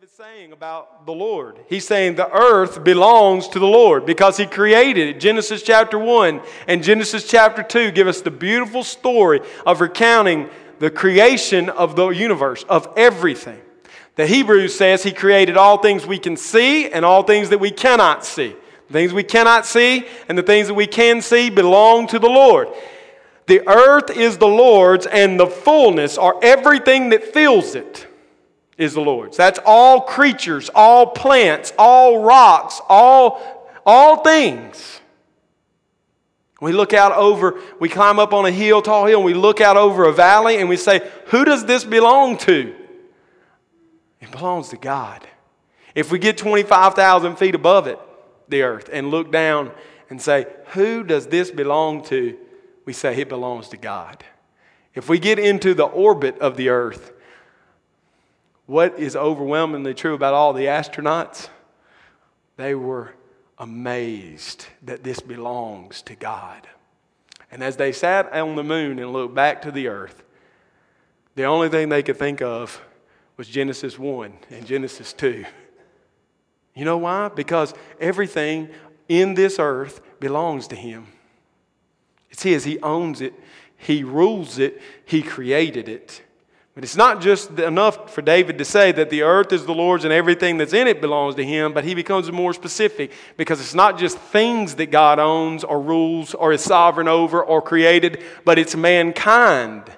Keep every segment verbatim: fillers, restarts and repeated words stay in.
David's saying about the Lord. He's saying the earth belongs to the Lord because he created it. Genesis chapter one and Genesis chapter two give us the beautiful story of recounting the creation of the universe, of everything. The Hebrews says he created all things we can see and all things that we cannot see. The things we cannot see and the things that we can see belong to the Lord. The earth is the Lord's, and the fullness, or everything that fills it, is the Lord's. That's all creatures, all plants, all rocks, all, all things. We look out over, we climb up on a hill, tall hill, and we look out over a valley and we say, who does this belong to? It belongs to God. If we get twenty-five thousand feet above it, the earth, and look down and say, who does this belong to? We say it belongs to God. If we get into the orbit of the earth, what is overwhelmingly true about all the astronauts? They were amazed that this belongs to God. And as they sat on the moon and looked back to the earth, the only thing they could think of was Genesis one and Genesis two. You know why? Because everything in this earth belongs to Him. It's His. He owns it. He rules it. He created it. But it's not just enough for David to say that the earth is the Lord's and everything that's in it belongs to Him, but he becomes more specific because it's not just things that God owns or rules or is sovereign over or created, but it's mankind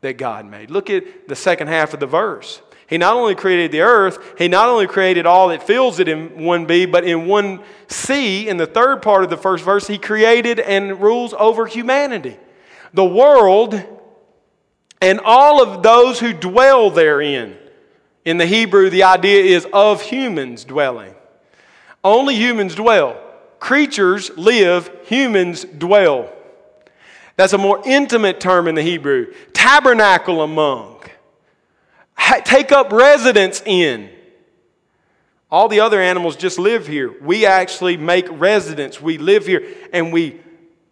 that God made. Look at the second half of the verse. He not only created the earth, He not only created all that fills it in one B, but in one C, in the third part of the first verse, He created and rules over humanity. The world and all of those who dwell therein. In the Hebrew, the idea is of humans dwelling. Only humans dwell. Creatures live, humans dwell. That's a more intimate term in the Hebrew. Tabernacle among. Take up residence in. All the other animals just live here. We actually make residence. We live here and we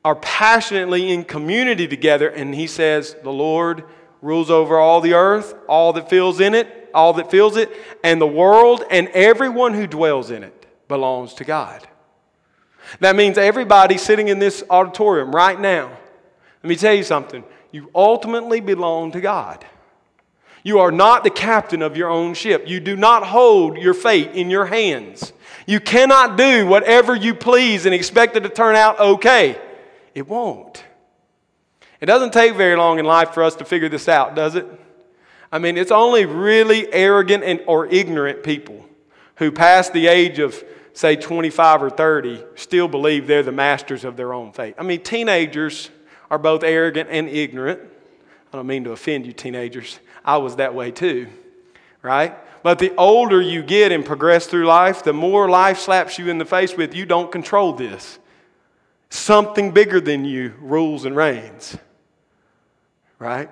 are passionately in community together. And he says, the Lord rules over all the earth, all that fills in it, all that fills it, and the world and everyone who dwells in it belongs to God. That means everybody sitting in this auditorium right now, let me tell you something, you ultimately belong to God. You are not the captain of your own ship. You do not hold your fate in your hands. You cannot do whatever you please and expect it to turn out okay. It won't. It doesn't take very long in life for us to figure this out, does it? I mean, it's only really arrogant and or ignorant people who past the age of, say, twenty-five or thirty still believe they're the masters of their own fate. I mean, teenagers are both arrogant and ignorant. I don't mean to offend you, teenagers. I was that way too, right? But the older you get and progress through life, the more life slaps you in the face with, you don't control this. Something bigger than you rules and reigns, right?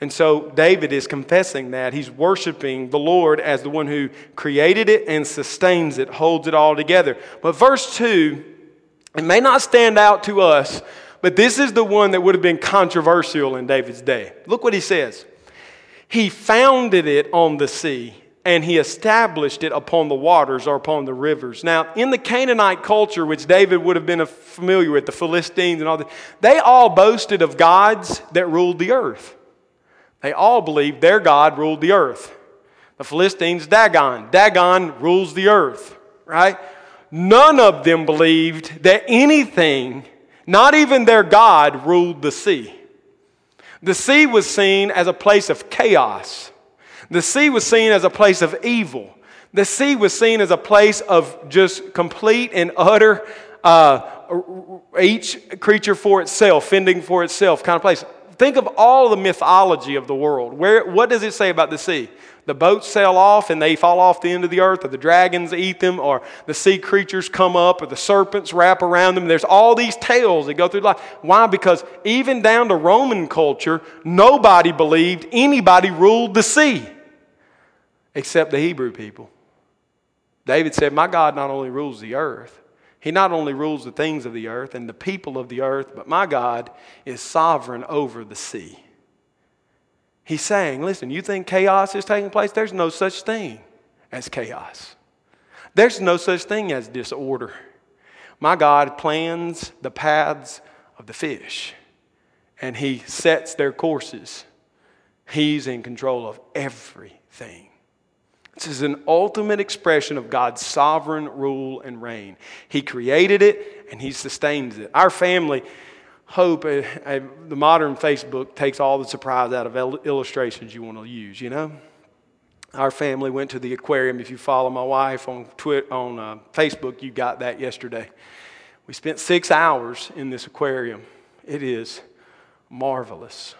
And so David is confessing that. He's worshiping the Lord as the one who created it and sustains it, holds it all together. But verse two, it may not stand out to us, but this is the one that would have been controversial in David's day. Look what he says. He founded it on the sea, and he established it upon the waters or upon the rivers. Now, in the Canaanite culture, which David would have been familiar with, the Philistines and all that, they all boasted of gods that ruled the earth. They all believed their God ruled the earth. The Philistines, Dagon. Dagon rules the earth, right? None of them believed that anything, not even their God, ruled the sea. The sea was seen as a place of chaos. The sea was seen as a place of evil. The sea was seen as a place of just complete and utter, uh, each creature for itself, fending for itself kind of place. Think of all the mythology of the world. Where, what does it say about the sea? The boats sail off and they fall off the end of the earth, or the dragons eat them, or the sea creatures come up, or the serpents wrap around them. There's all these tales that go through life. Why? Because even down to Roman culture, nobody believed anybody ruled the sea except the Hebrew people. David said, my God not only rules the earth, He not only rules the things of the earth and the people of the earth, but my God is sovereign over the sea. He's saying, listen, you think chaos is taking place? There's no such thing as chaos. There's no such thing as disorder. My God plans the paths of the fish, and He sets their courses. He's in control of everything. This is an ultimate expression of God's sovereign rule and reign. He created it, and He sustains it. Our family, Hope, uh, uh, the modern Facebook takes all the surprise out of il- illustrations you want to use, you know? Our family went to the aquarium. If you follow my wife on Twitter, on uh, Facebook, you got that yesterday. We spent six hours in this aquarium. It is marvelous.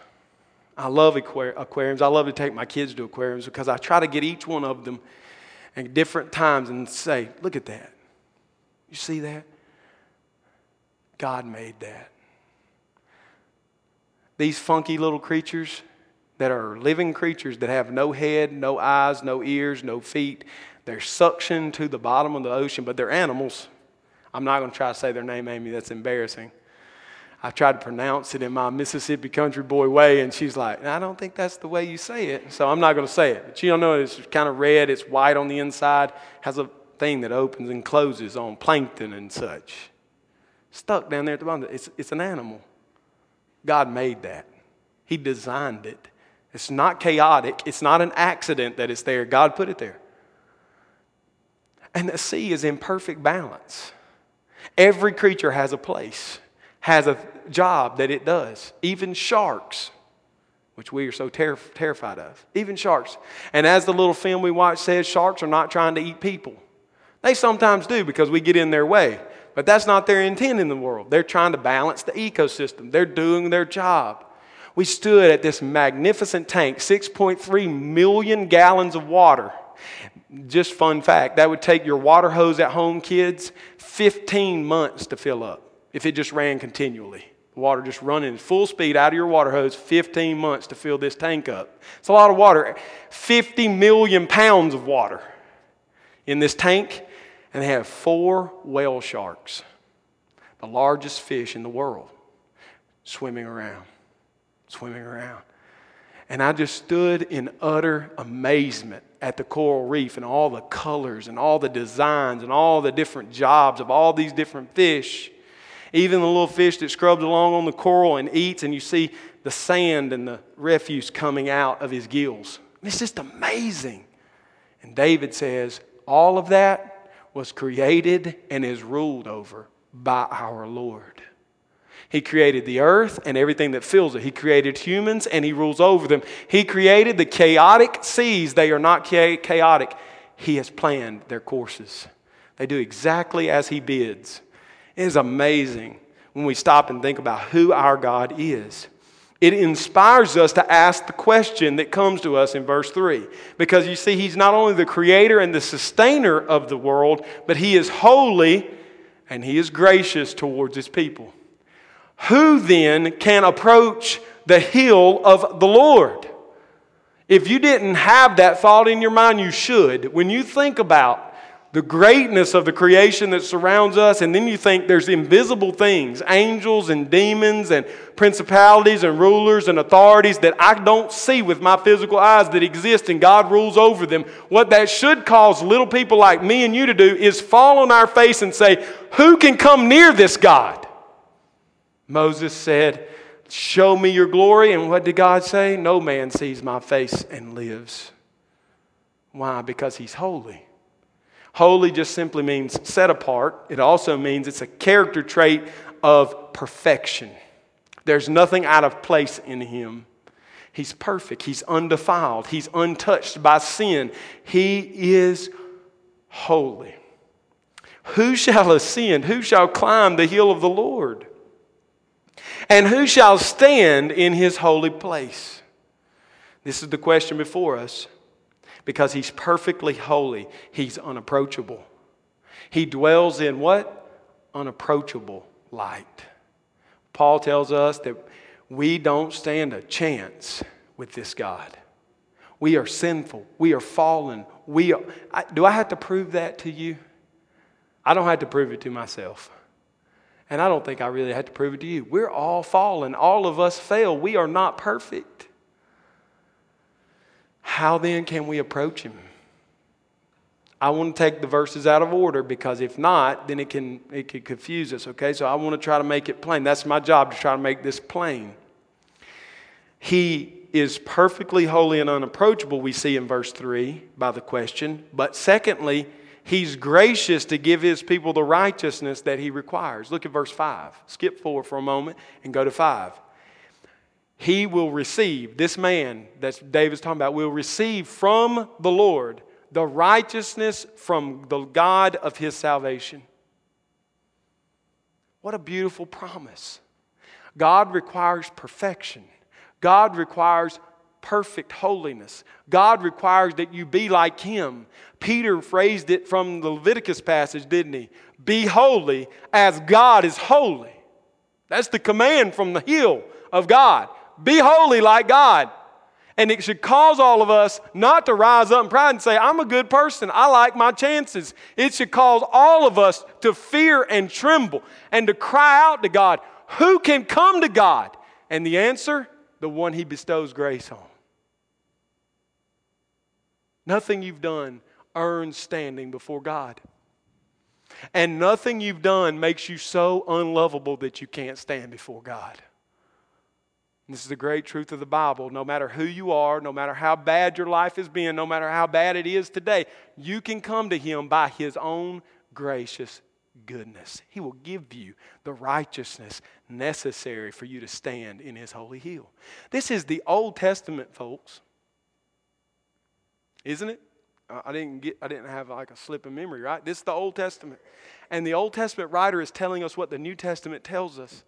I love aqua- aquariums. I love to take my kids to aquariums because I try to get each one of them at different times and say, look at that. You see that? God made that. These funky little creatures that are living creatures that have no head, no eyes, no ears, no feet. They're suctioned to the bottom of the ocean, but they're animals. I'm not going to try to say their name, Amy. That's embarrassing. I tried to pronounce it in my Mississippi country boy way, and she's like, I don't think that's the way you say it, so I'm not going to say it. But you don't know, it's kind of red. It's white on the inside. Has a thing that opens and closes on plankton and such. Stuck down there at the bottom. It's, it's an animal. God made that. He designed it. It's not chaotic. It's not an accident that it's there. God put it there. And the sea is in perfect balance. Every creature has a place, has a job that it does. Even sharks, which we are so ter- terrified of. Even sharks. And as the little film we watched says, sharks are not trying to eat people. They sometimes do because we get in their way. But that's not their intent in the world. They're trying to balance the ecosystem. They're doing their job. We stood at this magnificent tank, six point three million gallons of water. Just fun fact, that would take your water hose at home, kids, fifteen months to fill up if it just ran continually. The water just running full speed out of your water hose, fifteen months to fill this tank up. It's a lot of water. fifty million pounds of water in this tank. And they have four whale sharks, the largest fish in the world, swimming around, swimming around. And I just stood in utter amazement at the coral reef and all the colors and all the designs and all the different jobs of all these different fish. Even the little fish that scrubs along on the coral and eats, and you see the sand and the refuse coming out of his gills. It's just amazing. And David says, all of that was created and is ruled over by our Lord. He created the earth and everything that fills it. He created humans and He rules over them. He created the chaotic seas. They are not chaotic. He has planned their courses. They do exactly as He bids. It is amazing when we stop and think about who our God is. It inspires us to ask the question that comes to us in verse three. Because you see, He's not only the creator and the sustainer of the world, but He is holy and He is gracious towards His people. Who then can approach the hill of the Lord? If you didn't have that thought in your mind, you should. When you think about the greatness of the creation that surrounds us, and then you think there's invisible things, angels and demons and principalities and rulers and authorities that I don't see with my physical eyes that exist, and God rules over them. What that should cause little people like me and you to do is fall on our face and say, who can come near this God? Moses said, show me your glory. And what did God say? No man sees my face and lives. Why? Because He's holy. Holy just simply means set apart. It also means it's a character trait of perfection. There's nothing out of place in Him. He's perfect. He's undefiled. He's untouched by sin. He is holy. Who shall ascend? Who shall climb the hill of the Lord? And who shall stand in His holy place? This is the question before us. Because He's perfectly holy, He's unapproachable. He dwells in what? Unapproachable light. Paul tells us that we don't stand a chance with this God. We are sinful. We are fallen. We are, I, do I have to prove that to you? I don't have to prove it to myself. And I don't think I really have to prove it to you. We're all fallen. All of us fail. We are not perfect. How then can we approach him? I want to take the verses out of order, because if not, then it can it could confuse us, okay? So I want to try to make it plain. That's my job, to try to make this plain. He is perfectly holy and unapproachable, we see in verse three by the question. But secondly, he's gracious to give his people the righteousness that he requires. Look at verse five. Skip forward for a moment and go to five. He will receive, this man that David's talking about, will receive from the Lord the righteousness from the God of his salvation. What a beautiful promise. God requires perfection. God requires perfect holiness. God requires that you be like him. Peter phrased it from the Leviticus passage, didn't he? Be holy as God is holy. That's the command from the hill of God. Be holy like God. And it should cause all of us not to rise up in pride and say, I'm a good person. I like my chances. It should cause all of us to fear and tremble and to cry out to God, who can come to God? And the answer, the one he bestows grace on. Nothing you've done earns standing before God. And nothing you've done makes you so unlovable that you can't stand before God. This is the great truth of the Bible. No matter who you are, no matter how bad your life has been, no matter how bad it is today, you can come to him by his own gracious goodness. He will give you the righteousness necessary for you to stand in his holy hill. This is the Old Testament, folks. Isn't it? I didn't get, I didn't have like a slip in memory, right? This is the Old Testament. And the Old Testament writer is telling us what the New Testament tells us.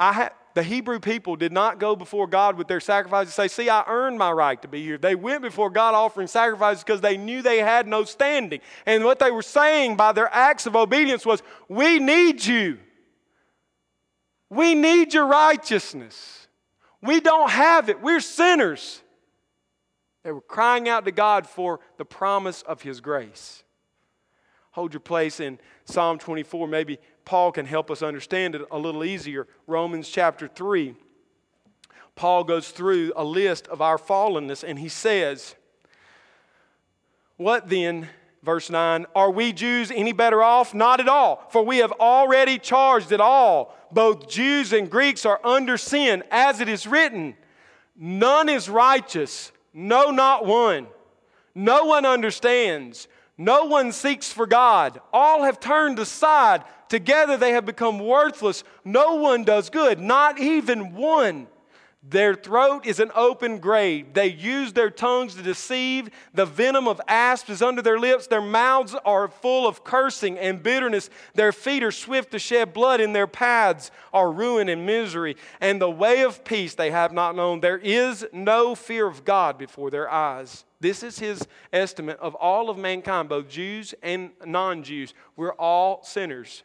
I ha- the Hebrew people did not go before God with their sacrifices and say, see, I earned my right to be here. They went before God offering sacrifices because they knew they had no standing. And what they were saying by their acts of obedience was, we need you. We need your righteousness. We don't have it. We're sinners. They were crying out to God for the promise of his grace. Hold your place in Psalm twenty-four. Maybe Paul can help us understand it a little easier. Romans chapter three. Paul goes through a list of our fallenness, and he says, what then, verse nine, are we Jews any better off? Not at all, for we have already charged that all, both Jews and Greeks, are under sin, as it is written, none is righteous, no, not one. No one understands. No one seeks for God. All have turned aside. Together they have become worthless. No one does good, not even one. Their throat is an open grave. They use their tongues to deceive. The venom of asps is under their lips. Their mouths are full of cursing and bitterness. Their feet are swift to shed blood, and their paths are ruin and misery. And the way of peace they have not known. There is no fear of God before their eyes. This is his estimate of all of mankind, both Jews and non-Jews. We're all sinners.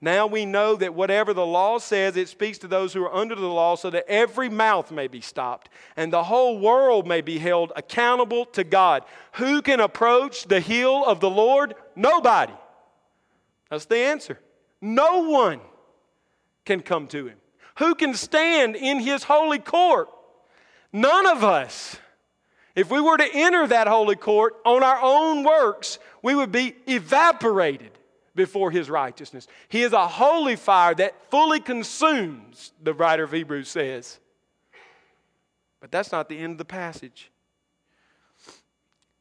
Now we know that whatever the law says, it speaks to those who are under the law, so that every mouth may be stopped and the whole world may be held accountable to God. Who can approach the hill of the Lord? Nobody. That's the answer. No one can come to him. Who can stand in his holy court? None of us. If we were to enter that holy court on our own works, we would be evaporated before his righteousness. He is a holy fire that fully consumes, the writer of Hebrews says. But that's not the end of the passage.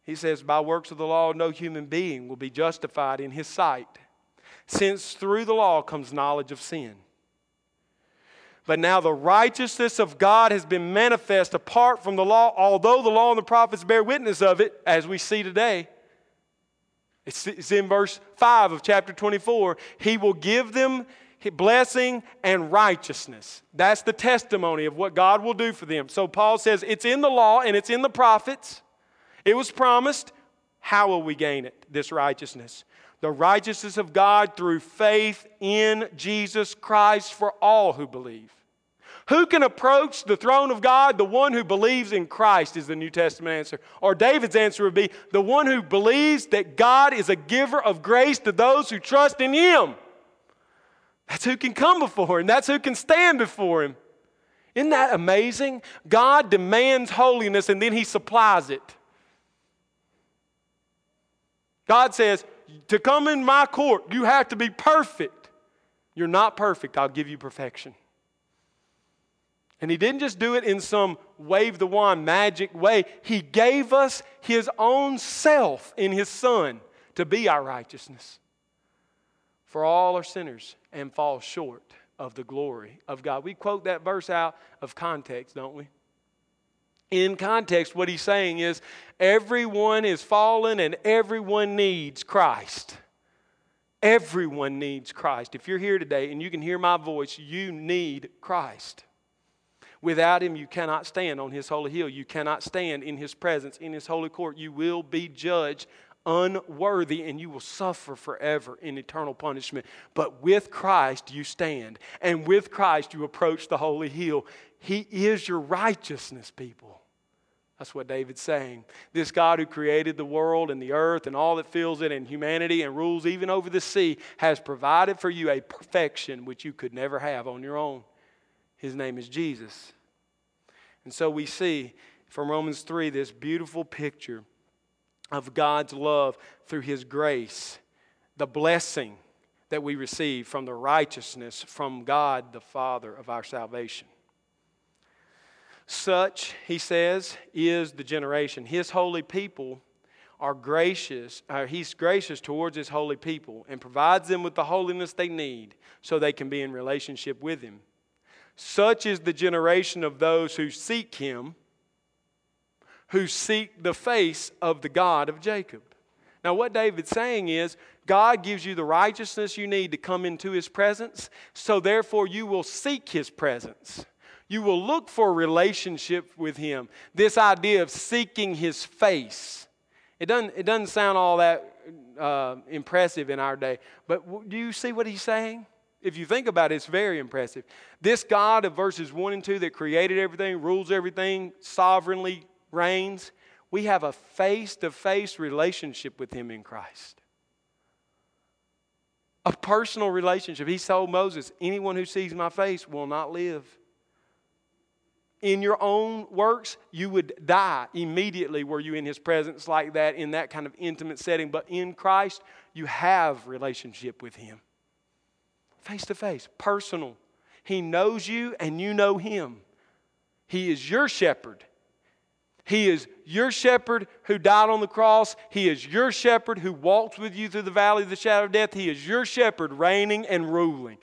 He says, by works of the law, no human being will be justified in his sight, since through the law comes knowledge of sin. But now the righteousness of God has been manifest apart from the law, although the law and the prophets bear witness of it, as we see today. It's in verse five of chapter twenty-four. He will give them blessing and righteousness. That's the testimony of what God will do for them. So Paul says it's in the law and it's in the prophets. It was promised. How will we gain it, this righteousness? The righteousness of God through faith in Jesus Christ for all who believe. Who can approach the throne of God? The one who believes in Christ is the New Testament answer. Or David's answer would be the one who believes that God is a giver of grace to those who trust in him. That's who can come before him. That's who can stand before him. Isn't that amazing? God demands holiness and then he supplies it. God says, to come in my court, you have to be perfect. You're not perfect. I'll give you perfection. And he didn't just do it in some wave the wand magic way. He gave us his own self in his Son to be our righteousness. For all are sinners and fall short of the glory of God. We quote that verse out of context, don't we? In context, what he's saying is everyone is fallen and everyone needs Christ. Everyone needs Christ. If you're here today and you can hear my voice, you need Christ. Without him, you cannot stand on his holy hill. You cannot stand in his presence, in his holy court. You will be judged unworthy, and you will suffer forever in eternal punishment. But with Christ, you stand. And with Christ, you approach the holy hill. He is your righteousness, people. That's what David's saying. This God who created the world and the earth and all that fills it and humanity and rules even over the sea has provided for you a perfection which you could never have on your own. His name is Jesus. And so we see from Romans three this beautiful picture of God's love through his grace, the blessing that we receive from the righteousness from God, the Father of our salvation. Such, he says, is the generation. His holy people are gracious. Uh, he's gracious towards his holy people and provides them with the holiness they need so they can be in relationship with him. Such is the generation of those who seek him, who seek the face of the God of Jacob. Now, what David's saying is, God gives you the righteousness you need to come into his presence, so therefore you will seek his presence. You will look for a relationship with him. This idea of seeking his face. It doesn't, it doesn't sound all that uh, impressive in our day, but do you see what he's saying? If you think about it, it's very impressive. This God of verses one and two that created everything, rules everything, sovereignly reigns, we have a face-to-face relationship with him in Christ. A personal relationship. He told Moses, anyone who sees my face will not live. In your own works, you would die immediately were you in his presence like that, in that kind of intimate setting. But in Christ, you have relationship with him. Face to face, personal. He knows you and you know him. He is your shepherd. He is your shepherd who died on the cross. He is your shepherd who walks with you through the valley of the shadow of death. He is your shepherd reigning and ruling.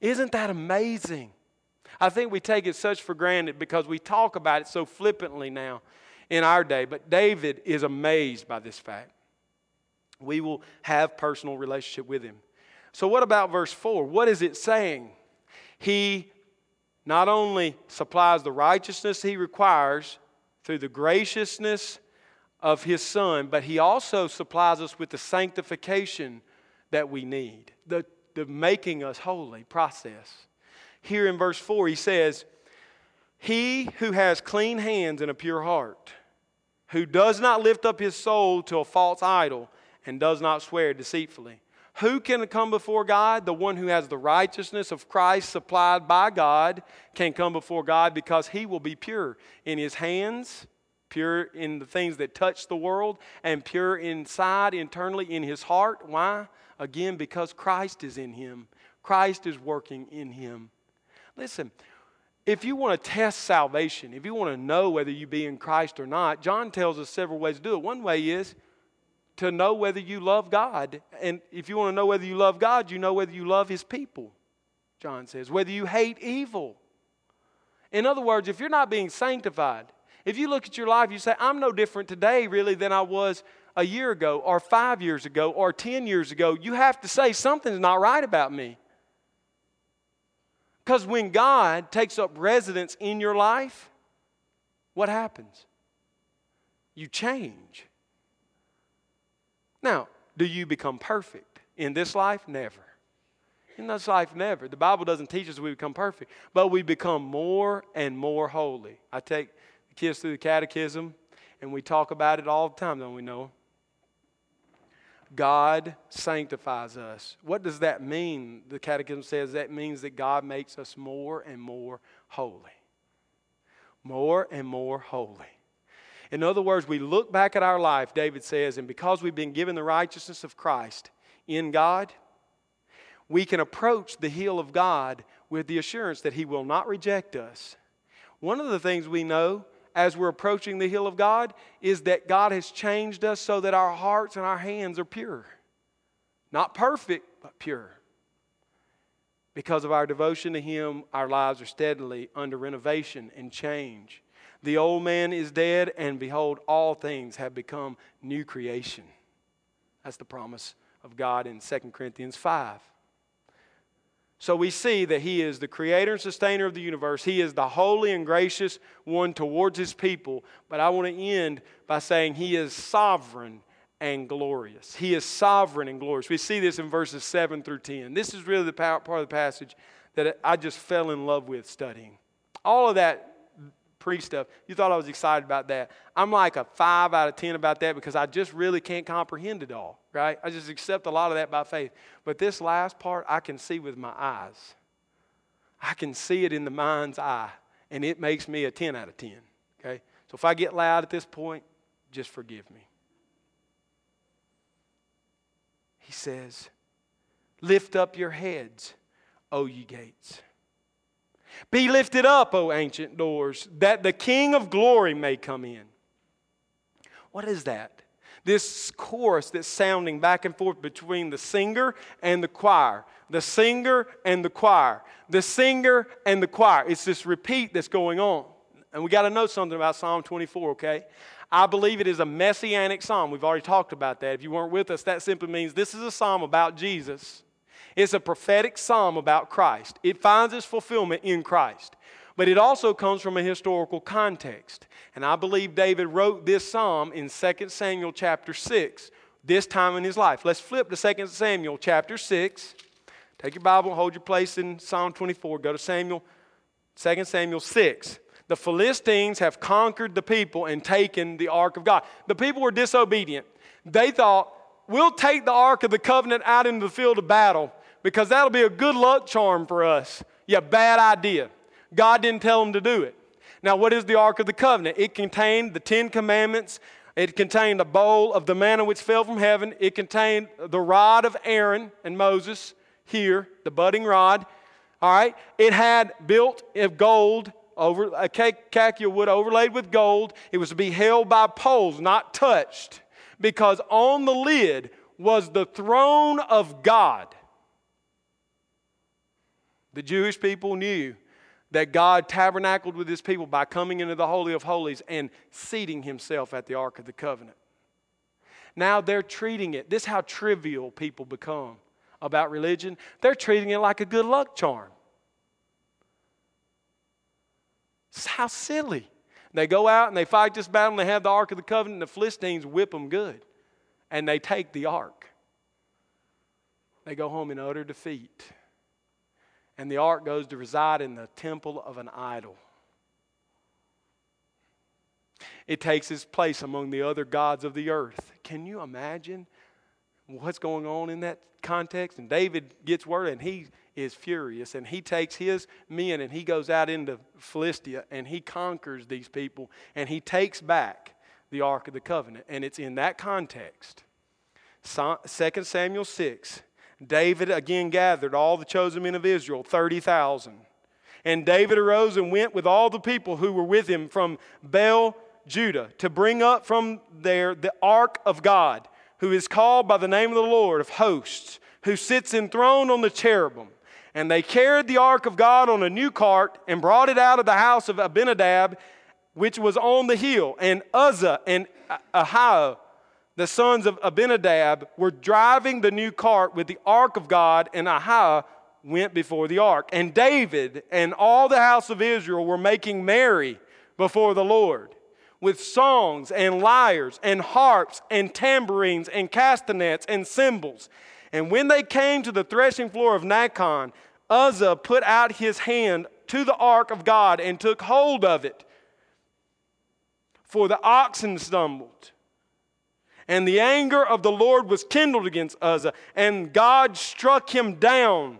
Isn't that amazing? I think we take it such for granted because we talk about it so flippantly now in our day. But David is amazed by this fact. We will have personal relationship with him. So what about verse four? What is it saying? He not only supplies the righteousness he requires through the graciousness of his Son, but he also supplies us with the sanctification that we need, the, the making us holy process. Here in verse four, he says, he who has clean hands and a pure heart, who does not lift up his soul to a false idol and does not swear deceitfully. Who can come before God? The one who has the righteousness of Christ supplied by God can come before God because he will be pure in his hands, pure in the things that touch the world, and pure inside, internally, in his heart. Why? Again, because Christ is in him. Christ is working in him. Listen, if you want to test salvation, if you want to know whether you be in Christ or not, John tells us several ways to do it. One way is to know whether you love God. And if you want to know whether you love God, you know whether you love his people, John says. Whether you hate evil. In other words, if you're not being sanctified, if you look at your life, you say, I'm no different today really than I was a year ago or five years ago or ten years ago, you have to say something's not right about me. Because when God takes up residence in your life, what happens? You change. Now, do you become perfect? In this life, never. In this life, never. The Bible doesn't teach us we become perfect, but we become more and more holy. I take the kids through the catechism, and we talk about it all the time, don't we know? God sanctifies us. What does that mean? The catechism says that means that God makes us more and more holy. More and more holy. In other words, we look back at our life, David says, and because we've been given the righteousness of Christ in God, we can approach the hill of God with the assurance that He will not reject us. One of the things we know as we're approaching the hill of God is that God has changed us so that our hearts and our hands are pure. Not perfect, but pure. Because of our devotion to Him, our lives are steadily under renovation and change. The old man is dead, and behold, all things have become new creation. That's the promise of God in Second Corinthians five. So we see that He is the creator and sustainer of the universe. He is the holy and gracious one towards His people. But I want to end by saying He is sovereign and glorious. He is sovereign and glorious. We see this in verses seven through ten. This is really the part of the passage that I just fell in love with studying. All of that pre-stuff, you thought I was excited about that. I'm like a five out of ten about that because I just really can't comprehend it all, right? I just accept a lot of that by faith. But this last part, I can see with my eyes. I can see it in the mind's eye, and it makes me a ten out of ten, okay? So if I get loud at this point, just forgive me. He says, lift up your heads, O ye gates. Be lifted up, O ancient doors, that the King of glory may come in. What is that? This chorus that's sounding back and forth between the singer and the choir. The singer and the choir. The singer and the choir. It's this repeat that's going on. And we got to know something about Psalm twenty-four, okay? I believe it is a messianic psalm. We've already talked about that. If you weren't with us, that simply means this is a psalm about Jesus. It's a prophetic psalm about Christ. It finds its fulfillment in Christ. But it also comes from a historical context. And I believe David wrote this psalm in Second Samuel chapter six, this time in his life. Let's flip to Second Samuel chapter six. Take your Bible, hold your place in Psalm twenty-four. Go to Samuel, Second Samuel six. The Philistines have conquered the people and taken the ark of God. The people were disobedient. They thought, we'll take the ark of the covenant out into the field of battle because that'll be a good luck charm for us. Yeah, bad idea. God didn't tell them to do it. Now, what is the ark of the covenant? It contained the Ten Commandments. It contained a bowl of the manna which fell from heaven. It contained the rod of Aaron and Moses here, the budding rod. All right. It had built of gold. Over, a acacia wood overlaid with gold. It was to be held by poles, not touched, because on the lid was the throne of God. The Jewish people knew that God tabernacled with His people by coming into the Holy of Holies and seating Himself at the Ark of the Covenant. Now they're treating it, this is how trivial people become about religion, they're treating it like a good luck charm. How silly. They go out and they fight this battle and they have the Ark of the Covenant and the Philistines whip them good. And they take the Ark. They go home in utter defeat. And the Ark goes to reside in the temple of an idol. It takes its place among the other gods of the earth. Can you imagine what's going on in that context? And David gets word and he is furious, and he takes his men and he goes out into Philistia and he conquers these people and he takes back the Ark of the Covenant. And it's in that context, Second Samuel six, David again gathered all the chosen men of Israel, thirty thousand. And David arose and went with all the people who were with him from Baal Judah to bring up from there the Ark of God, who is called by the name of the Lord of hosts, who sits enthroned on the cherubim. And they carried the ark of God on a new cart and brought it out of the house of Abinadab, which was on the hill. And Uzzah and Ahio, the sons of Abinadab, were driving the new cart with the ark of God, and Ahio went before the ark. And David and all the house of Israel were making merry before the Lord, with songs and lyres and harps and tambourines and castanets and cymbals. And when they came to the threshing floor of Nacon, Uzzah put out his hand to the ark of God and took hold of it. For the oxen stumbled. And the anger of the Lord was kindled against Uzzah, and God struck him down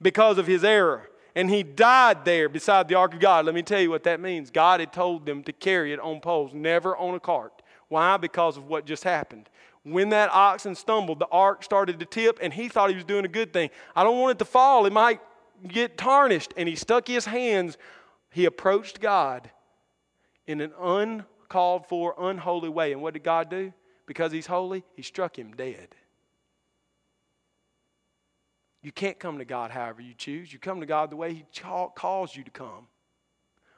because of his error. and he died there beside the ark of God. Let me tell you what that means. God had told them to carry it on poles, never on a cart. Why? Because of what just happened. When that oxen stumbled, the ark started to tip, and he thought he was doing a good thing. I don't want it to fall. It might get tarnished. And he stuck his hands. He approached God in an uncalled for, unholy way. And what did God do? Because he's holy, he struck him dead. You can't come to God however you choose. You come to God the way he calls you to come.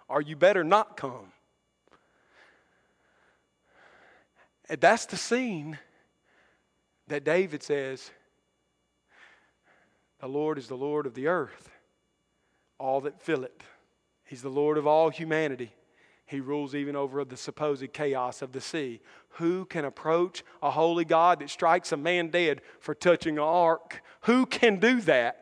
Or you better not come. And that's the scene that David says, the Lord is the Lord of the earth, all that fill it. He's the Lord of all humanity. He rules even over the supposed chaos of the sea. Who can approach a holy God that strikes a man dead for touching an ark? Who can do that?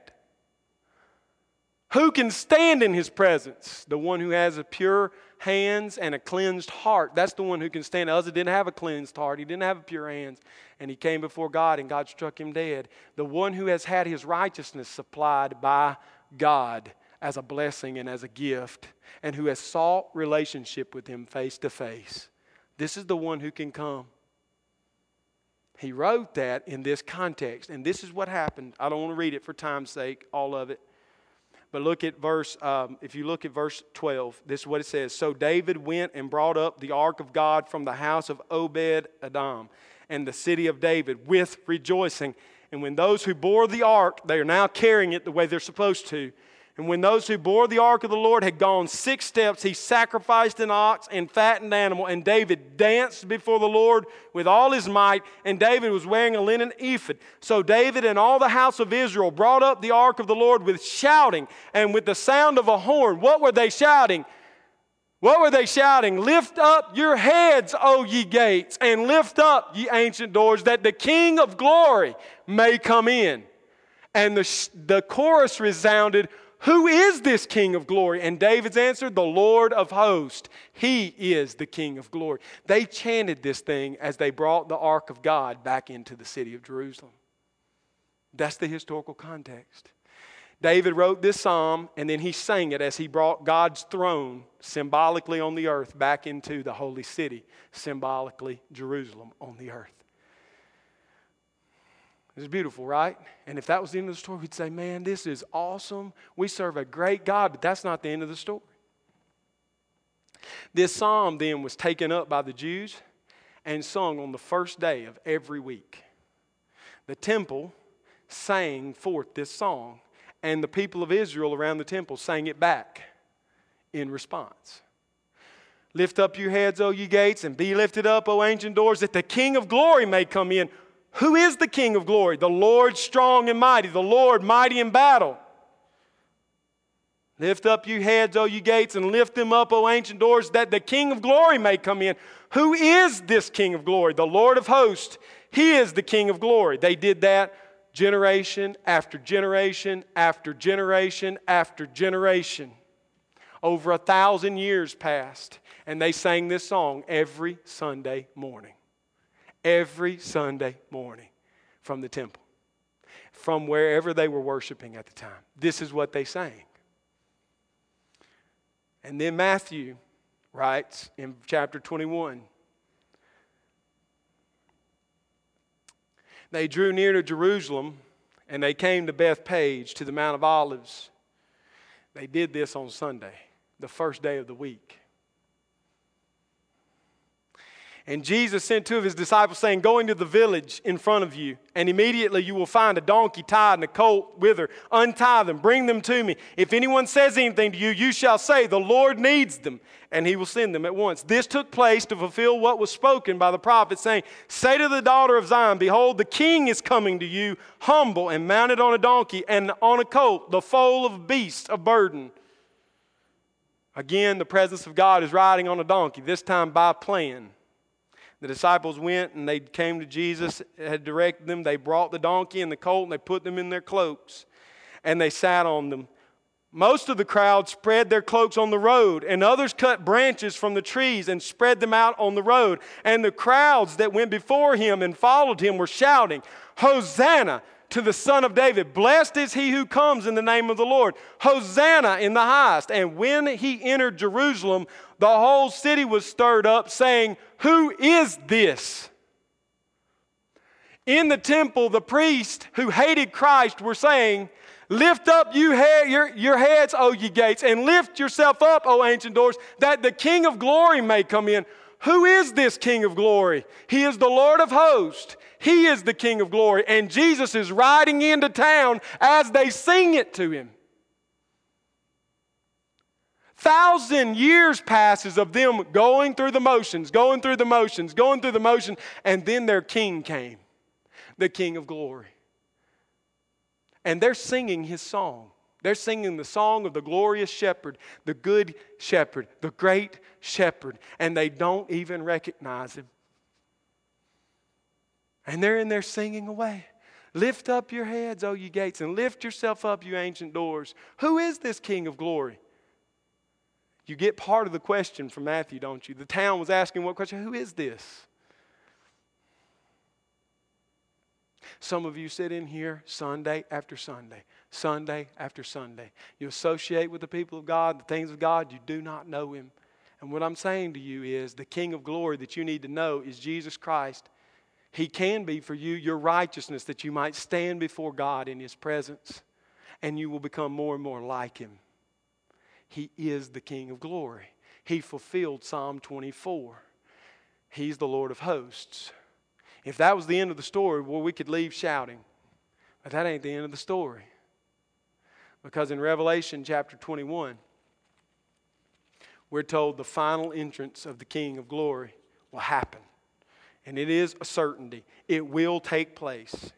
Who can stand in his presence? The one who has a pure hands and a cleansed heart. That's the one who can stand. Uzzah didn't have a cleansed heart. He didn't have pure hands. And he came before God and God struck him dead. The one who has had his righteousness supplied by God as a blessing and as a gift, and who has sought relationship with him face to face. This is the one who can come. He wrote that in this context, and this is what happened. I don't want to read it for time's sake, all of it. But look at verse, um, if you look at verse twelve, this is what it says. So David went and brought up the ark of God from the house of Obed-Edom and the city of David with rejoicing. And when those who bore the ark, they are now carrying it the way they're supposed to. And when those who bore the ark of the Lord had gone six steps, he sacrificed an ox and fattened animal. And David danced before the Lord with all his might. And David was wearing a linen ephod. So David and all the house of Israel brought up the ark of the Lord with shouting and with the sound of a horn. What were they shouting? What were they shouting? Lift up your heads, O ye gates, and lift up, ye ancient doors, that the King of glory may come in. And the, sh- the chorus resounded, who is this King of glory? And David's answer, the Lord of hosts. He is the King of glory. They chanted this thing as they brought the ark of God back into the city of Jerusalem. That's the historical context. David wrote this psalm, and then he sang it as he brought God's throne symbolically on the earth back into the holy city, symbolically Jerusalem on the earth. It's beautiful, right? And if that was the end of the story, we'd say, man, this is awesome. We serve a great God, but that's not the end of the story. This psalm then was taken up by the Jews and sung on the first day of every week. The temple sang forth this song, and the people of Israel around the temple sang it back in response. Lift up your heads, O ye gates, and be lifted up, O ancient doors, that the King of glory may come in. Who is the King of glory? The Lord strong and mighty, the Lord mighty in battle. Lift up your heads, O you gates, and lift them up, O ancient doors, that the King of glory may come in. Who is this King of glory? The Lord of hosts. He is the King of glory. They did that generation after generation after generation after generation. Over a thousand years passed, and they sang this song every Sunday morning. Every Sunday morning from the temple, from wherever they were worshiping at the time. This is what they sang. And then Matthew writes in chapter twenty-one, they drew near to Jerusalem, and they came to Bethpage, to the Mount of Olives. They did this on Sunday, the first day of the week. And Jesus sent two of his disciples, saying, go into the village in front of you, and immediately you will find a donkey tied and a colt with her. Untie them, bring them to me. If anyone says anything to you, you shall say, the Lord needs them, and he will send them at once. This took place to fulfill what was spoken by the prophet, saying, say to the daughter of Zion, behold, the king is coming to you, humble and mounted on a donkey and on a colt, the foal of a beast of burden. Again, the presence of God is riding on a donkey, this time by plan. The disciples went and they came to Jesus, had directed them. They brought the donkey and the colt and they put them in their cloaks. And they sat on them. Most of the crowd spread their cloaks on the road, and others cut branches from the trees and spread them out on the road. And the crowds that went before him and followed him were shouting, Hosanna to the Son of David. Blessed is he who comes in the name of the Lord. Hosanna in the highest. And when he entered Jerusalem, the whole city was stirred up, saying, Who is this? In the temple, the priests who hated Christ were saying, Lift up you he- your, your heads, O ye gates, and lift yourself up, O ancient doors, that the King of glory may come in. Who is this King of glory? He is the Lord of hosts. He is the King of glory. And Jesus is riding into town as they sing it to him. Thousand years passes of them going through the motions, going through the motions, going through the motions, and then their King came, the King of glory. And they're singing his song. They're singing the song of the glorious shepherd, the good shepherd, the great shepherd. And they don't even recognize him. And they're in there singing away. Lift up your heads, O ye gates, and lift yourself up, you ancient doors. Who is this King of glory? You get part of the question from Matthew, don't you? The town was asking what question? Who is this? Some of you sit in here Sunday after Sunday, Sunday after Sunday. You associate with the people of God, the things of God, you do not know him. And what I'm saying to you is the King of glory that you need to know is Jesus Christ. He can be for you your righteousness that you might stand before God in his presence and you will become more and more like him. He is the King of glory. He fulfilled Psalm twenty-four. He's the Lord of hosts. If that was the end of the story, well, we could leave shouting. But that ain't the end of the story. Because in Revelation chapter twenty-one, we're told the final entrance of the King of glory will happen. And it is a certainty. It will take place.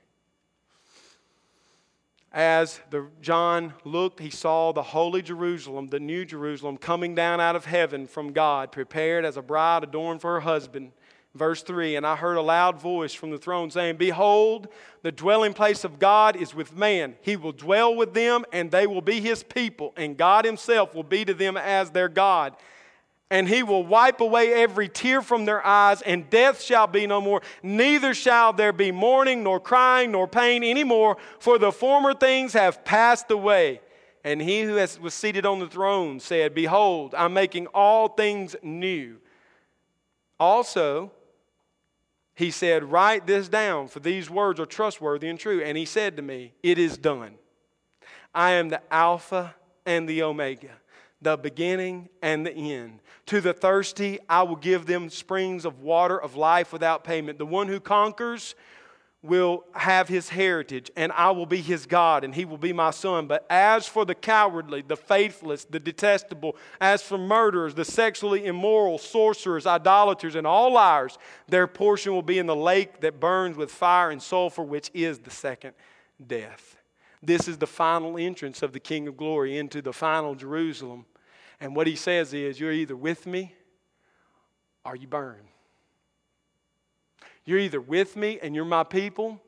As the John looked, he saw the holy Jerusalem, the new Jerusalem, coming down out of heaven from God, prepared as a bride adorned for her husband. Verse three, and I heard a loud voice from the throne saying, Behold, the dwelling place of God is with man. He will dwell with them, and they will be his people, and God himself will be to them as their God. And he will wipe away every tear from their eyes, and death shall be no more. Neither shall there be mourning, nor crying, nor pain anymore, for the former things have passed away. And he who was seated on the throne said, Behold, I'm making all things new. Also, he said, Write this down, for these words are trustworthy and true. And he said to me, It is done. I am the Alpha and the Omega, the beginning and the end. To the thirsty, I will give them springs of water of life without payment. The one who conquers will have his heritage, and I will be his God, and he will be my son. But as for the cowardly, the faithless, the detestable, as for murderers, the sexually immoral, sorcerers, idolaters, and all liars, their portion will be in the lake that burns with fire and sulfur, which is the second death. This is the final entrance of the King of glory into the final Jerusalem. And what he says is, you're either with me or you burn. You're either with me and you're my people,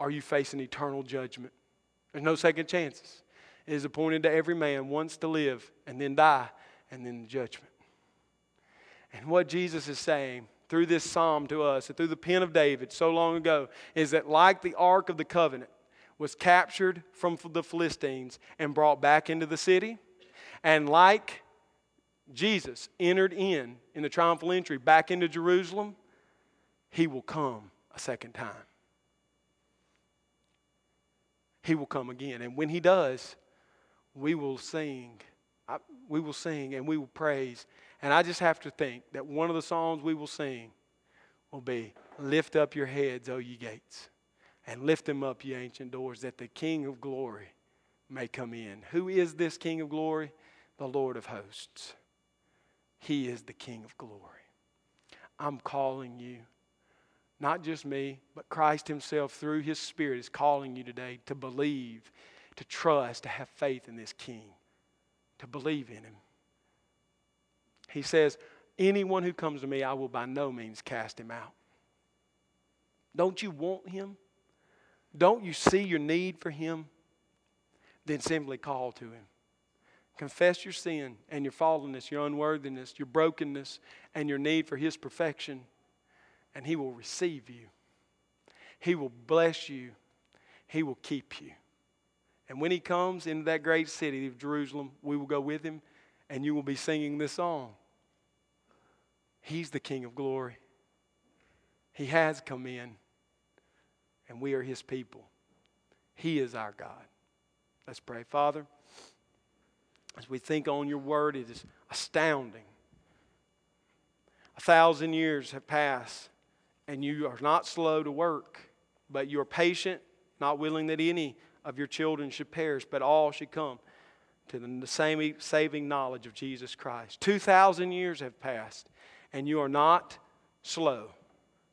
or you face an eternal judgment. There's no second chances. It is appointed to every man once to live and then die and then the judgment. And what Jesus is saying through this psalm to us and through the pen of David so long ago is that like the Ark of the Covenant was captured from the Philistines and brought back into the city, and like Jesus entered in, in the triumphal entry, back into Jerusalem, he will come a second time. He will come again. And when he does, we will sing. I, we will sing and we will praise. And I just have to think that one of the songs we will sing will be, Lift up your heads, O ye gates, and lift them up, ye ancient doors, that the King of glory may come in. Who is this King of glory? The Lord of hosts. He is the King of glory. I'm calling you, not just me, but Christ himself through his Spirit is calling you today to believe, to trust, to have faith in this King, to believe in him. He says, anyone who comes to me, I will by no means cast him out. Don't you want him? Don't you see your need for him? then simply call to Him. Confess your sin and your fallenness, your unworthiness, your brokenness, and your need for His perfection, and He will receive you. He will bless you. He will keep you. And when He comes into that great city of Jerusalem, we will go with Him, and you will be singing this song. He's the King of glory. He has come in, and we are His people. He is our God. Let's pray. Father, as we think on your word, it is astounding. A thousand years have passed, and you are not slow to work, but you are patient, not willing that any of your children should perish, but all should come to the same saving knowledge of Jesus Christ. Two thousand years have passed, and you are not slow.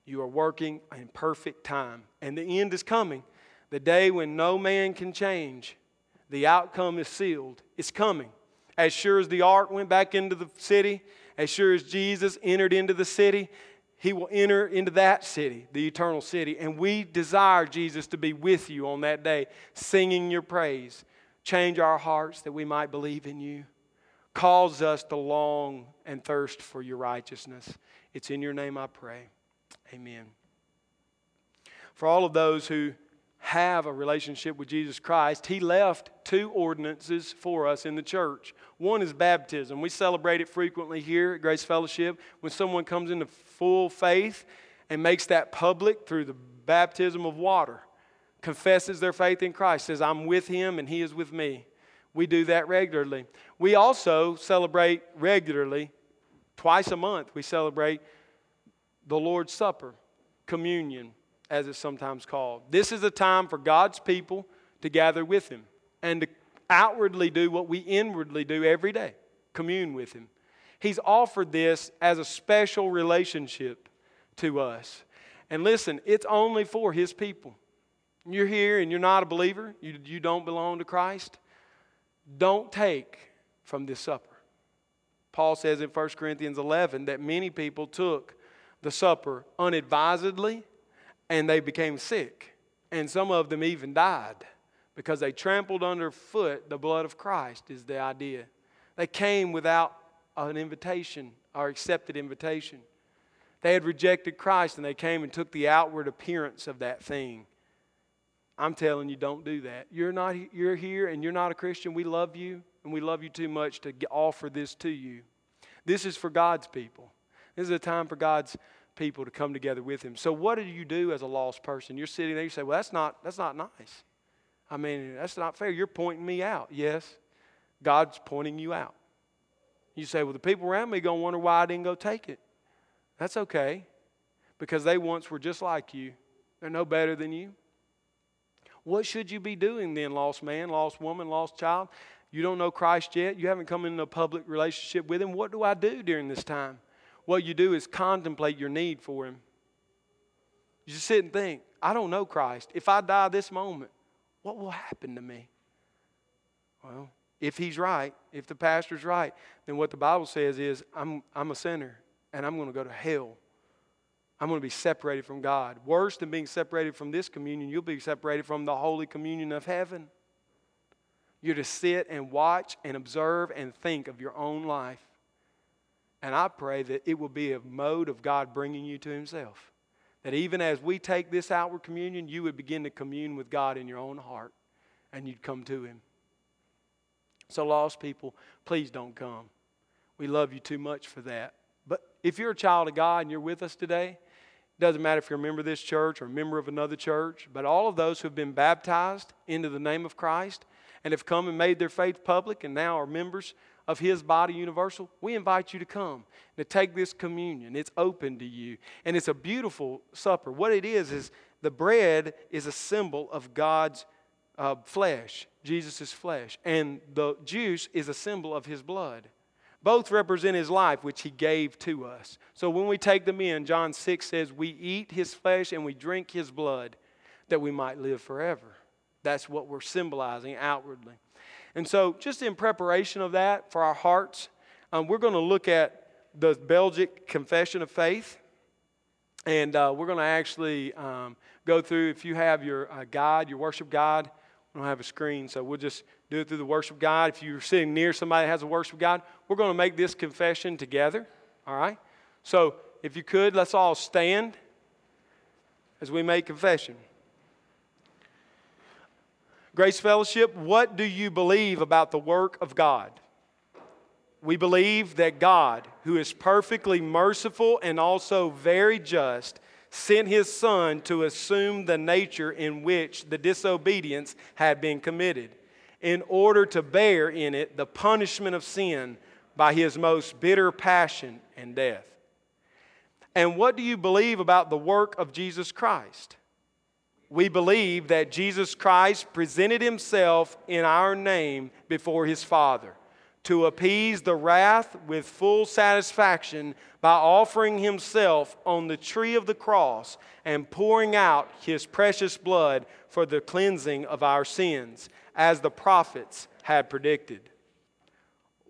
You are working in perfect time, and the end is coming. The day when no man can change, the outcome is sealed. It's coming. As sure as the ark went back into the city, as sure as Jesus entered into the city, He will enter into that city, the eternal city. And we desire, Jesus, to be with you on that day, singing your praise. Change our hearts that we might believe in you. Cause us to long and thirst for your righteousness. It's in your name I pray. Amen. For all of those who have a relationship with Jesus Christ, He left two ordinances for us in the church. One is baptism. We celebrate it frequently here at Grace Fellowship. When someone comes into full faith and makes that public through the baptism of water, confesses their faith in Christ, says, I'm with Him and He is with me. We do that regularly. We also celebrate regularly, twice a month, we celebrate the Lord's Supper, communion, as it's sometimes called. This is a time for God's people to gather with Him and to outwardly do what we inwardly do every day, commune with Him. He's offered this as a special relationship to us. And listen, it's only for His people. You're here and you're not a believer, you, you don't belong to Christ, don't take from this supper. Paul says in First Corinthians eleven that many people took the supper unadvisedly, and they became sick, and some of them even died because they trampled underfoot the blood of Christ is the idea. They came without an invitation or accepted invitation. They had rejected Christ, and they came and took the outward appearance of that thing. I'm telling you, don't do that. You're not, you're here and you're not a Christian. We love you, and we love you too much to offer this to you. This is for God's people. This is a time for God's people to come together with Him. So what do you do as a lost person? You're sitting there, you say, well, that's not that's not nice. I mean, that's not fair. You're pointing me out. Yes, God's pointing you out. You say, well, the people around me are going to wonder why I didn't go take it. That's okay, because they once were just like you. They're no better than you. What should you be doing then, lost man, lost woman, lost child? You don't know Christ yet. You haven't come into a public relationship with Him. What do I do during this time? What you do is contemplate your need for Him. You just sit and think, I don't know Christ. If I die this moment, what will happen to me? Well, if he's right, if the pastor's right, then what the Bible says is I'm, I'm a sinner, and I'm going to go to hell. I'm going to be separated from God. Worse than being separated from this communion, you'll be separated from the holy communion of heaven. You're to sit and watch and observe and think of your own life. And I pray that it will be a mode of God bringing you to Himself. That even as we take this outward communion, you would begin to commune with God in your own heart. And you'd come to Him. So lost people, please don't come. We love you too much for that. But if you're a child of God and you're with us today, it doesn't matter if you're a member of this church or a member of another church, but all of those who have been baptized into the name of Christ and have come and made their faith public and now are members of His body universal, we invite you to come and to take this communion. It's open to you. And it's a beautiful supper. What it is, is the bread is a symbol of God's uh, flesh, Jesus' flesh. And the juice is a symbol of His blood. Both represent His life, which He gave to us. So when we take them in, John six says, we eat His flesh and we drink His blood that we might live forever. That's what we're symbolizing outwardly. And so just in preparation of that for our hearts, um, we're going to look at the Belgic Confession of Faith. And uh, we're going to actually um, go through, if you have your uh, guide, your worship guide, we don't have a screen, so we'll just do it through the worship guide. If you're sitting near somebody that has a worship guide, we're going to make this confession together, all right? So if you could, let's all stand as we make confession. Grace Fellowship, what do you believe about the work of God? We believe that God, who is perfectly merciful and also very just, sent His Son to assume the nature in which the disobedience had been committed, in order to bear in it the punishment of sin by His most bitter passion and death. And what do you believe about the work of Jesus Christ? We believe that Jesus Christ presented Himself in our name before His Father to appease the wrath with full satisfaction by offering Himself on the tree of the cross and pouring out His precious blood for the cleansing of our sins, as the prophets had predicted.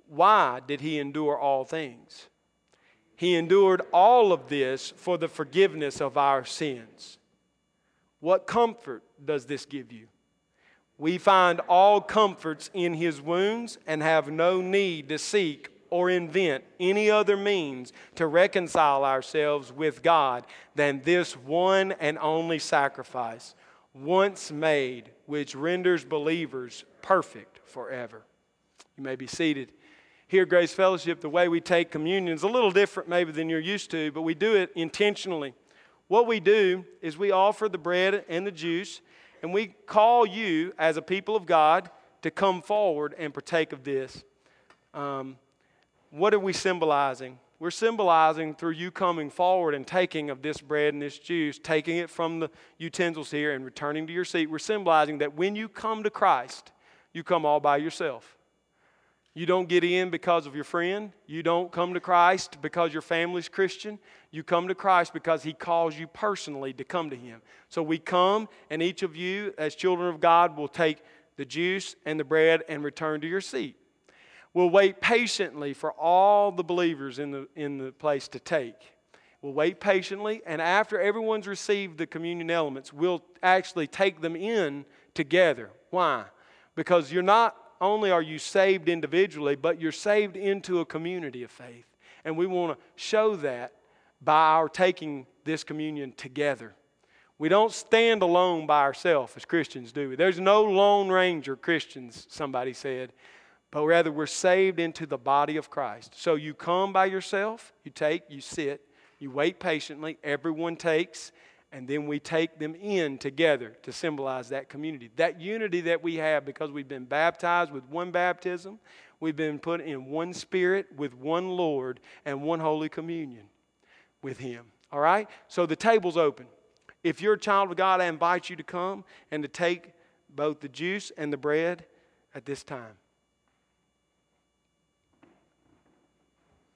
Why did He endure all things? He endured all of this for the forgiveness of our sins. What comfort does this give you? We find all comforts in His wounds and have no need to seek or invent any other means to reconcile ourselves with God than this one and only sacrifice, once made, which renders believers perfect forever. You may be seated. Here at Grace Fellowship, the way we take communion is a little different maybe than you're used to, but we do it intentionally. What we do is we offer the bread and the juice, and we call you as a people of God to come forward and partake of this. Um, what are we symbolizing? We're symbolizing through you coming forward and taking of this bread and this juice, taking it from the utensils here and returning to your seat. We're symbolizing that when you come to Christ, you come all by yourself. You don't get in because of your friend. You don't come to Christ because your family's Christian. You come to Christ because He calls you personally to come to Him. So we come, and each of you as children of God will take the juice and the bread and return to your seat. We'll wait patiently for all the believers in the, in the place to take. We'll wait patiently, and after everyone's received the communion elements, we'll actually take them in together. Why? Because you're not... only are you saved individually, but you're saved into a community of faith. And we want to show that by our taking this communion together. We don't stand alone by ourselves as Christians, do we? There's no Lone Ranger Christians, somebody said, but rather we're saved into the body of Christ. So you come by yourself, you take, you sit, you wait patiently, everyone takes, and then we take them in together to symbolize that community, that unity that we have because we've been baptized with one baptism, we've been put in one Spirit with one Lord and one Holy Communion with Him, all right? So the table's open. If you're a child of God, I invite you to come and to take both the juice and the bread at this time.